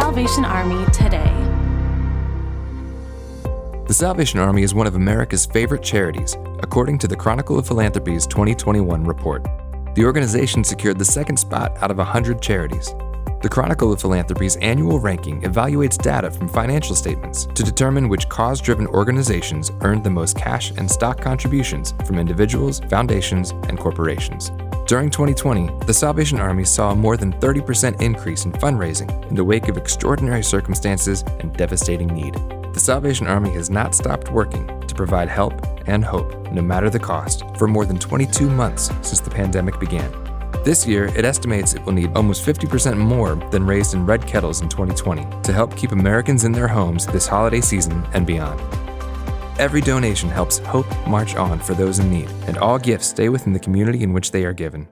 Salvation Army today. The Salvation Army is one of America's favorite charities, according to the Chronicle of Philanthropy's 2021 report. The organization secured the second spot out of 100 charities. The Chronicle of Philanthropy's annual ranking evaluates data from financial statements to determine which cause-driven organizations earned the most cash and stock contributions from individuals, foundations, and corporations. During 2020, the Salvation Army saw a more than 30% increase in fundraising in the wake of extraordinary circumstances and devastating need. The Salvation Army has not stopped working to provide help and hope, no matter the cost, for more than 22 months since the pandemic began. This year, it estimates it will need almost 50% more than raised in red kettles in 2020 to help keep Americans in their homes this holiday season and beyond. Every donation helps hope march on for those in need, and all gifts stay within the community in which they are given.